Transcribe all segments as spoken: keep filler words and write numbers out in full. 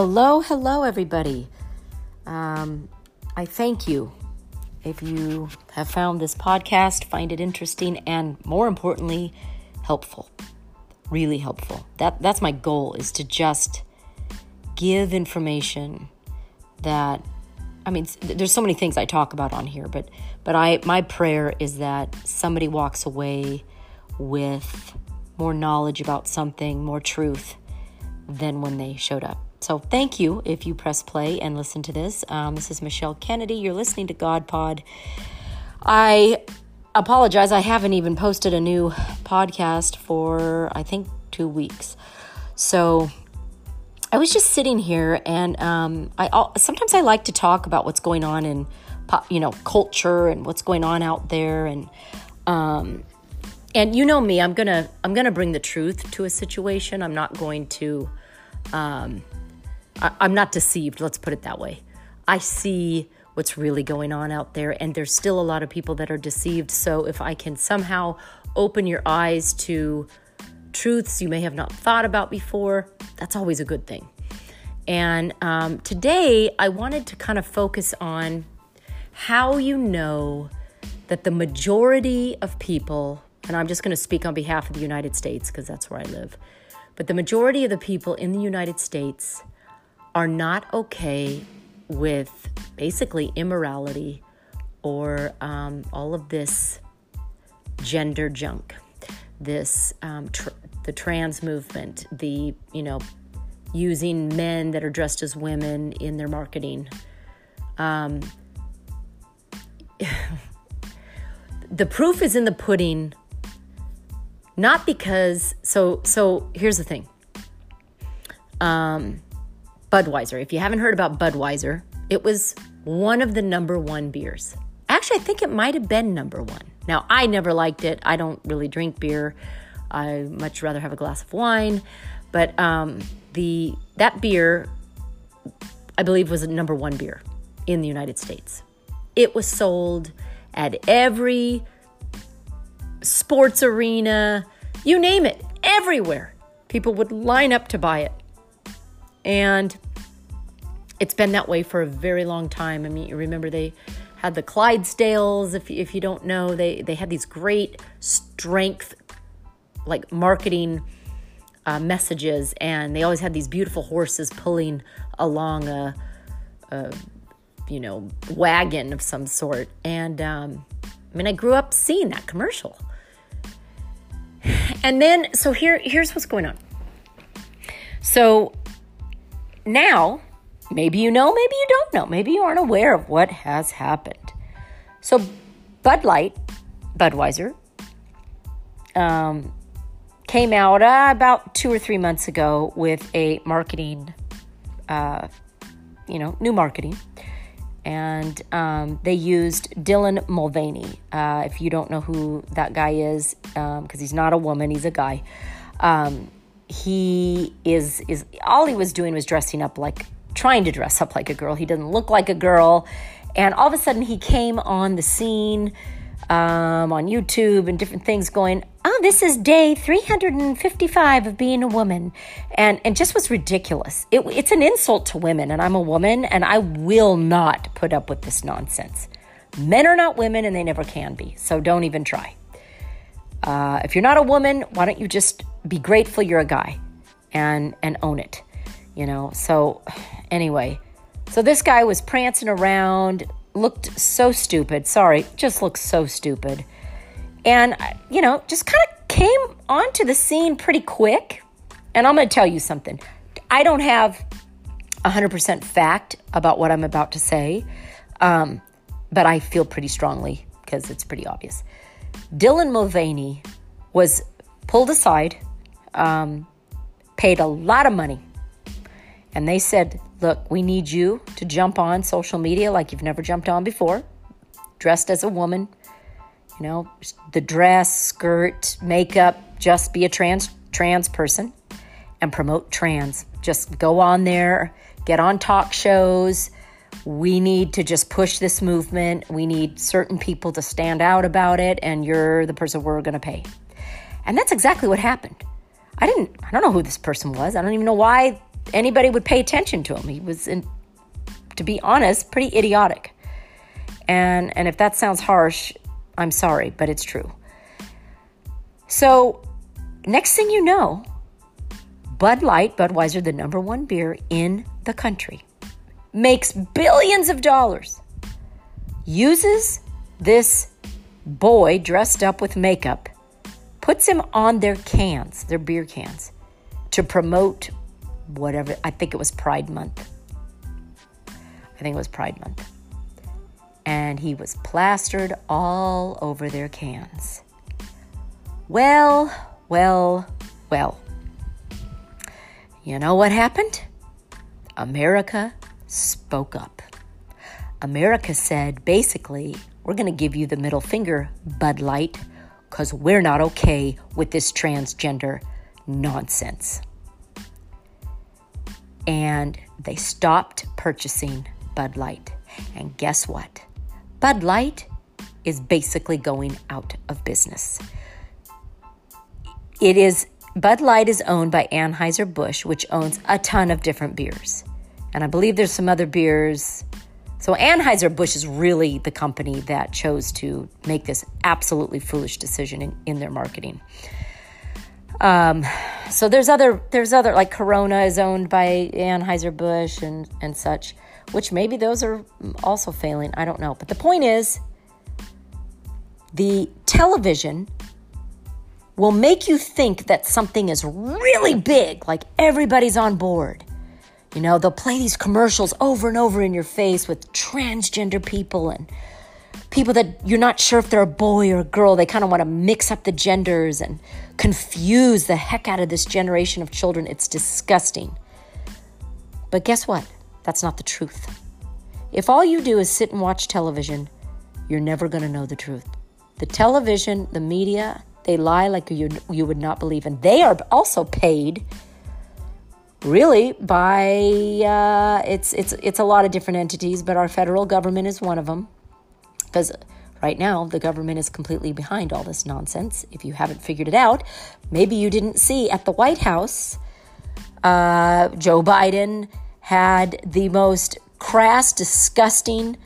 Hello, hello, everybody. Um, I thank you. If you have found this podcast, find it interesting, and more importantly, helpful, really helpful. That that's my goal, is to just give information that, I mean, there's so many things I talk about on here, but but I my prayer is that somebody walks away with more knowledge about something, more truth than when they showed up. So thank you if you press play and listen to this. Um, this is Michelle Kennedy. You're listening to God Pod. I apologize. I haven't even posted a new podcast for, I think, two weeks. So I was just sitting here, and um, I sometimes I like to talk about what's going on in pop, you know, culture and what's going on out there, and um, and you know me, I'm gonna I'm gonna bring the truth to a situation. I'm not going to. Um, I, I'm not deceived, let's put it that way. I see what's really going on out there, and there's still a lot of people that are deceived. So if I can somehow open your eyes to truths you may have not thought about before, that's always a good thing. And um, today I wanted to kind of focus on how you know that the majority of people, and I'm just going to speak on behalf of the United States because that's where I live, but the majority of the people in the United States are not okay with basically immorality or um, all of this gender junk, this um, tr- the trans movement, the, you know, using men that are dressed as women in their marketing. Um, the proof is in the pudding. Not because, so so here's the thing. Um, Budweiser, if you haven't heard about Budweiser, it was one of the number one beers. Actually, I think it might have been number one. Now, I never liked it. I don't really drink beer. I much rather have a glass of wine. But um, the that beer, I believe, was a number one beer in the United States. It was sold at every sports arena, you name it, everywhere. People would line up to buy it. And it's been that way for a very long time. I mean, you remember they had the Clydesdales, if, if you don't know, they, they had these great strength, like marketing uh, messages. And they always had these beautiful horses pulling along a, a you know, wagon of some sort. And, um, I mean, I grew up seeing that commercial. And then, so here, here's what's going on. So now, maybe you know, maybe you don't know, maybe you aren't aware of what has happened. So Bud Light, Budweiser, um, came out uh, about two or three months ago with a marketing, uh, you know, new marketing. And um, they used Dylan Mulvaney. Uh, if you don't know who that guy is, because um, he's not a woman, he's a guy. Um, he is is all he was doing was dressing up like, trying to dress up like a girl. He doesn't look like a girl. And all of a sudden he came on the scene um, on YouTube and different things going, oh, this is day three hundred fifty-five of being a woman. And and just was ridiculous. It, it's an insult to women, and I'm a woman, and I will not put up with this nonsense. Men are not women, and they never can be, so don't even try. Uh, if you're not a woman, why don't you just be grateful you're a guy and, and own it, you know? So anyway, so this guy was prancing around, looked so stupid. Sorry, just looked so stupid. And, you know, just kind of came onto the scene pretty quick. And I'm going to tell you something. I don't have one hundred percent fact about what I'm about to say, um, but I feel pretty strongly because it's pretty obvious. Dylan Mulvaney was pulled aside, um, paid a lot of money. And they said, look, we need you to jump on social media like you've never jumped on before, dressed as a woman. You know, the dress, skirt, makeup, just be a trans trans person and promote trans. Just go on there, get on talk shows. We need to just push this movement. We need certain people to stand out about it, and you're the person we're going to pay. And that's exactly what happened. I didn't, I don't know who this person was. I don't even know why anybody would pay attention to him. He was, in, to be honest, pretty idiotic. And and if that sounds harsh, I'm sorry, but it's true. So next thing you know, Bud Light, Budweiser, the number one beer in the country, makes billions of dollars, uses this boy dressed up with makeup, puts him on their cans, their beer cans, to promote whatever. I think it was Pride Month. I think it was Pride Month. And he was plastered all over their cans. Well, well, well. You know what happened? America spoke up. America said, basically, we're going to give you the middle finger, Bud Light, because we're not okay with this transgender nonsense. And they stopped purchasing Bud Light. And guess what? Bud Light is basically going out of business. It is, Bud Light is owned by Anheuser-Busch, which owns a ton of different beers. And I believe there's some other beers. So Anheuser-Busch is really the company that chose to make this absolutely foolish decision in, in their marketing. Um, so there's other, there's other, like Corona is owned by Anheuser-Busch and, and such, which maybe those are also failing. I don't know. But the point is, the television will make you think that something is really big, like everybody's on board. You know, they'll play these commercials over and over in your face with transgender people and people that you're not sure if they're a boy or a girl. They kind of want to mix up the genders and confuse the heck out of this generation of children. It's disgusting. But guess what? That's not the truth. If all you do is sit and watch television, you're never going to know the truth. The television, the media, they lie like you, you would not believe. And they are also paid really by, uh, it's it's it's a lot of different entities, but our federal government is one of them. Because right now, the government is completely behind all this nonsense. If you haven't figured it out, maybe you didn't see at the White House, uh, Joe Biden had the most crass, disgusting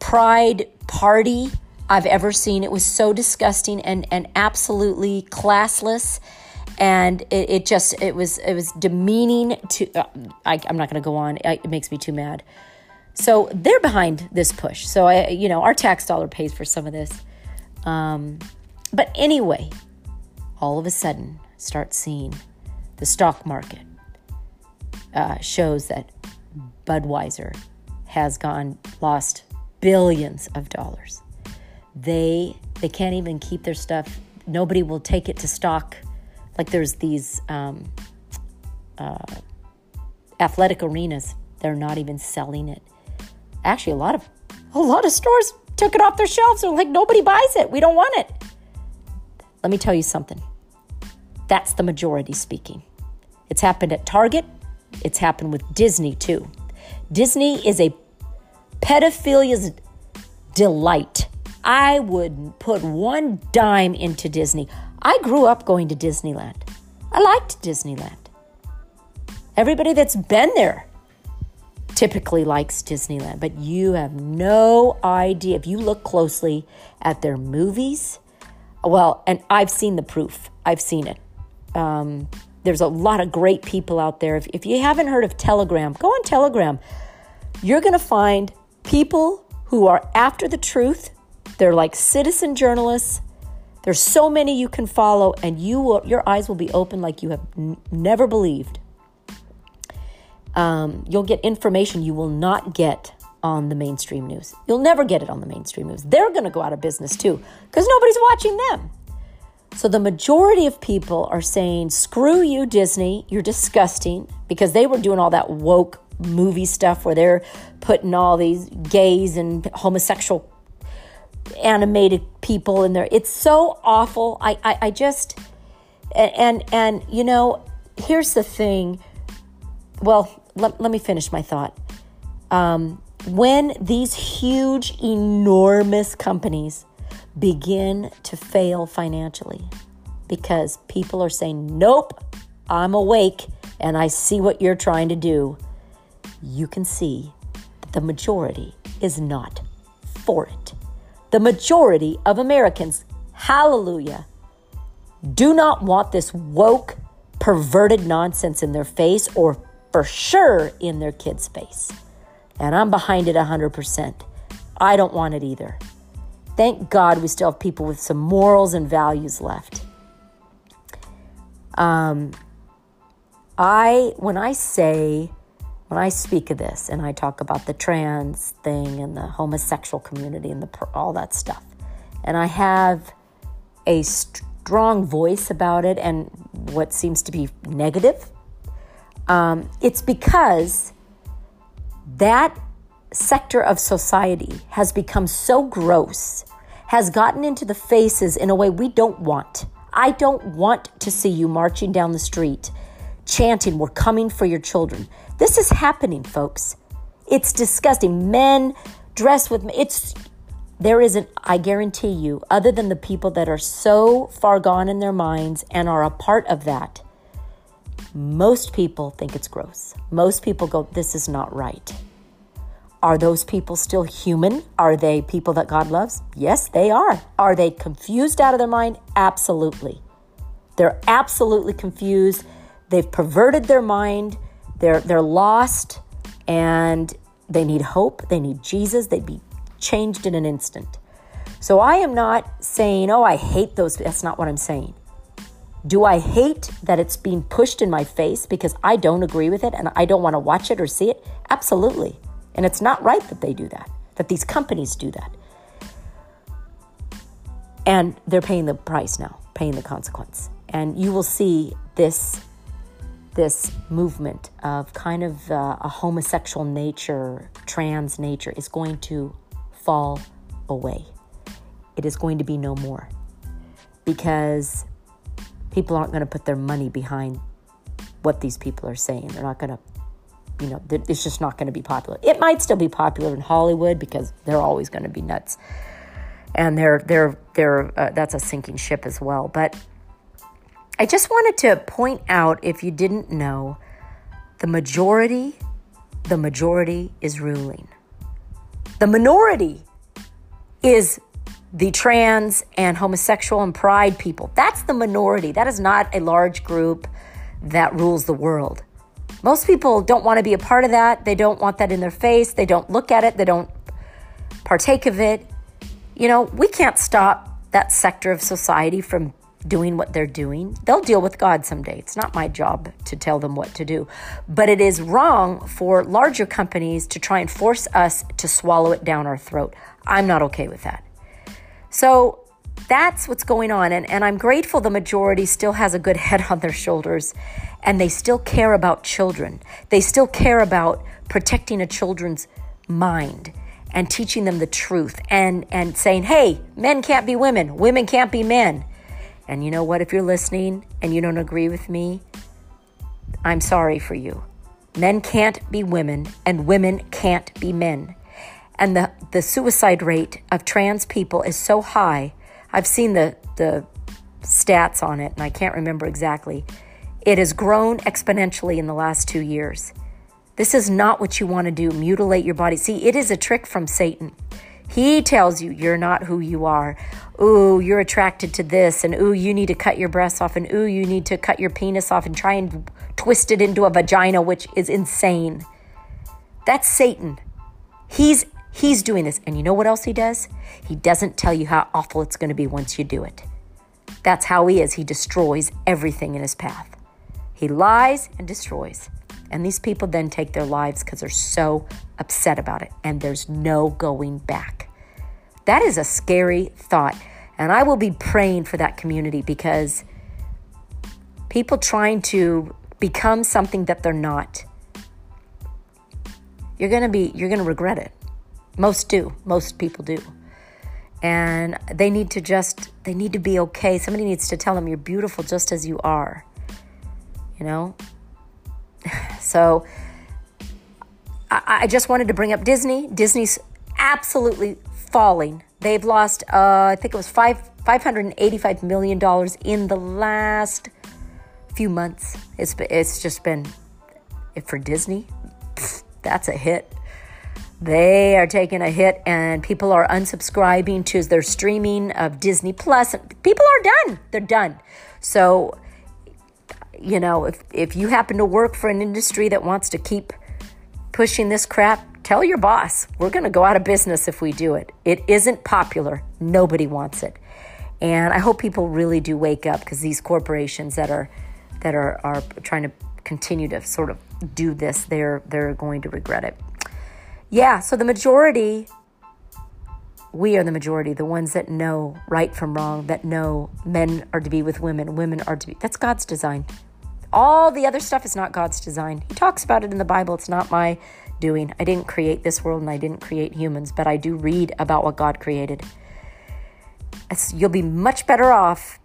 pride party I've ever seen. It was so disgusting and, and absolutely classless. And it, it just, it was, it was demeaning to, uh, I, I'm not going to go on. It makes me too mad. So they're behind this push. So I, you know, our tax dollar pays for some of this. Um, but anyway, all of a sudden start seeing the stock market, uh, shows that Budweiser has gone, lost billions of dollars. They, they can't even keep their stuff. Nobody will take it to stock. Like there's these um, uh, athletic arenas. They're not even selling it. Actually, a lot of a lot of stores took it off their shelves. They're like, nobody buys it. We don't want it. Let me tell you something. That's the majority speaking. It's happened at Target. It's happened with Disney too. Disney is a pedophilia's delight. I would put one dime into Disney. I grew up going to Disneyland. I liked Disneyland. Everybody that's been there typically likes Disneyland, but you have no idea. If you look closely at their movies, well, and I've seen the proof. I've seen it. Um, there's a lot of great people out there. If, if you haven't heard of Telegram, go on Telegram. You're going to find people who are after the truth. They're like citizen journalists. There's so many you can follow, and you will, your eyes will be open like you have n- never believed. Um, you'll get information you will not get on the mainstream news. You'll never get it on the mainstream news. They're going to go out of business too because nobody's watching them. So the majority of people are saying, screw you, Disney. You're disgusting, because they were doing all that woke movie stuff where they're putting all these gays and homosexual animated people in there. It's so awful. I, I, I just, and, and, you know, here's the thing. Well, let, let me finish my thought. Um, when these huge, enormous companies begin to fail financially because people are saying, nope, I'm awake. and I see what you're trying to do, you can see that the majority is not for it. The majority of Americans, hallelujah, do not want this woke, perverted nonsense in their face, or for sure in their kids' face. And I'm behind it one hundred percent. I don't want it either. Thank God we still have people with some morals and values left. Um, I, when I say, when I speak of this and I talk about the trans thing and the homosexual community and the all that stuff, and I have a strong voice about it and what seems to be negative, um, it's because that sector of society has become so gross, has gotten into the faces in a way we don't want. I don't want to see you marching down the street chanting, "We're coming for your children." This is happening, folks. It's disgusting. Men dress with men. It's, there isn't, I guarantee you, other than the people that are so far gone in their minds and are a part of that, most people think it's gross. Most people go, "This is not right." Are those people still human? Are they people that God loves? Yes, they are. Are they confused out of their mind? Absolutely. They're absolutely confused. They've perverted their mind. They're they're lost, and they need hope. They need Jesus. They'd be changed in an instant. So I am not saying, "Oh, I hate those." That's not what I'm saying. Do I hate that it's being pushed in my face because I don't agree with it and I don't want to watch it or see it? Absolutely. And it's not right that they do that, that these companies do that. And they're paying the price now, paying the consequence. And you will see this this movement of kind of uh, a homosexual nature, trans nature is going to fall away. It is going to be no more because people aren't going to put their money behind what these people are saying. They're not going to You know, it's just not going to be popular. It might still be popular in Hollywood because they're always going to be nuts, and they're they're they're uh, that's a sinking ship as well. But I just wanted to point out, if you didn't know, the majority, the majority is ruling. The minority is the trans and homosexual and pride people. That's the minority. That is not a large group that rules the world. Most people don't want to be a part of that. They don't want that in their face. They don't look at it. They don't partake of it. You know, we can't stop that sector of society from doing what they're doing. They'll deal with God someday. It's not my job to tell them what to do. But it is wrong for larger companies to try and force us to swallow it down our throat. I'm not okay with that. So that's what's going on. And, and I'm grateful the majority still has a good head on their shoulders, and they still care about children. They still care about protecting a children's mind and teaching them the truth, and, and saying, "Hey, men can't be women. Women can't be men." And you know what? If you're listening and you don't agree with me, I'm sorry for you. Men can't be women, and women can't be men. And the, the suicide rate of trans people is so high. I've seen the, the stats on it, and I can't remember exactly. It has grown exponentially in the last two years. This is not what you want to do, mutilate your body. See, it is a trick from Satan. He tells you you're not who you are. Ooh, you're attracted to this, and ooh, you need to cut your breasts off, and ooh, you need to cut your penis off and try and twist it into a vagina, which is insane. That's Satan. He's He's doing this. And you know what else he does? He doesn't tell you how awful it's going to be once you do it. That's how he is. He destroys everything in his path. He lies and destroys. And these people then take their lives because they're so upset about it. And there's no going back. That is a scary thought. And I will be praying for that community, because people trying to become something that they're not, you're going to be, you're going to regret it. Most do. Most people do. And they need to just, they need to be okay. Somebody needs to tell them you're beautiful just as you are, you know? So I, I just wanted to bring up Disney. Disney's absolutely falling. They've lost, uh, I think it was five, $585 million in the last few months. It's been, it's just been, for Disney, that's a hit. They are taking a hit, and people are unsubscribing to their streaming of Disney Plus. People are done. They're done. So, you know, if, if you happen to work for an industry that wants to keep pushing this crap, tell your boss, we're going to go out of business if we do it. It isn't popular. Nobody wants it. And I hope people really do wake up, because these corporations that are that are, are trying to continue to sort of do this, they're they're going to regret it. Yeah, so the majority, we are the majority, the ones that know right from wrong, that know men are to be with women, women are to be, that's God's design. All the other stuff is not God's design. He talks about it in the Bible. It's not my doing. I didn't create this world, and I didn't create humans, but I do read about what God created. It's, you'll be much better off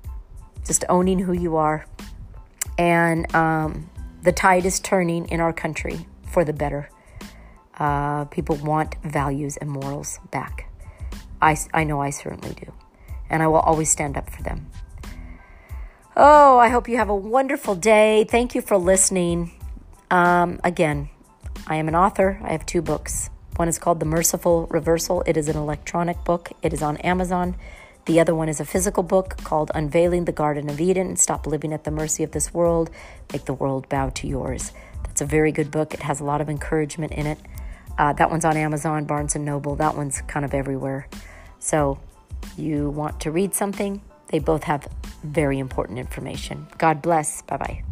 just owning who you are. And um, the tide is turning in our country for the better. Uh, people want values and morals back. I, I know I certainly do. And I will always stand up for them. Oh, I hope you have a wonderful day. Thank you for listening. Um, again, I am an author. I have two books. One is called The Merciful Reversal. It is an electronic book. It is on Amazon. The other one is a physical book called Unveiling the Garden of Eden. Stop living at the mercy of this world. Make the world bow to yours. That's a very good book. It has a lot of encouragement in it. Uh, that one's on Amazon, Barnes and Noble. That one's kind of everywhere. So you want to read something? They both have very important information. God bless. Bye-bye.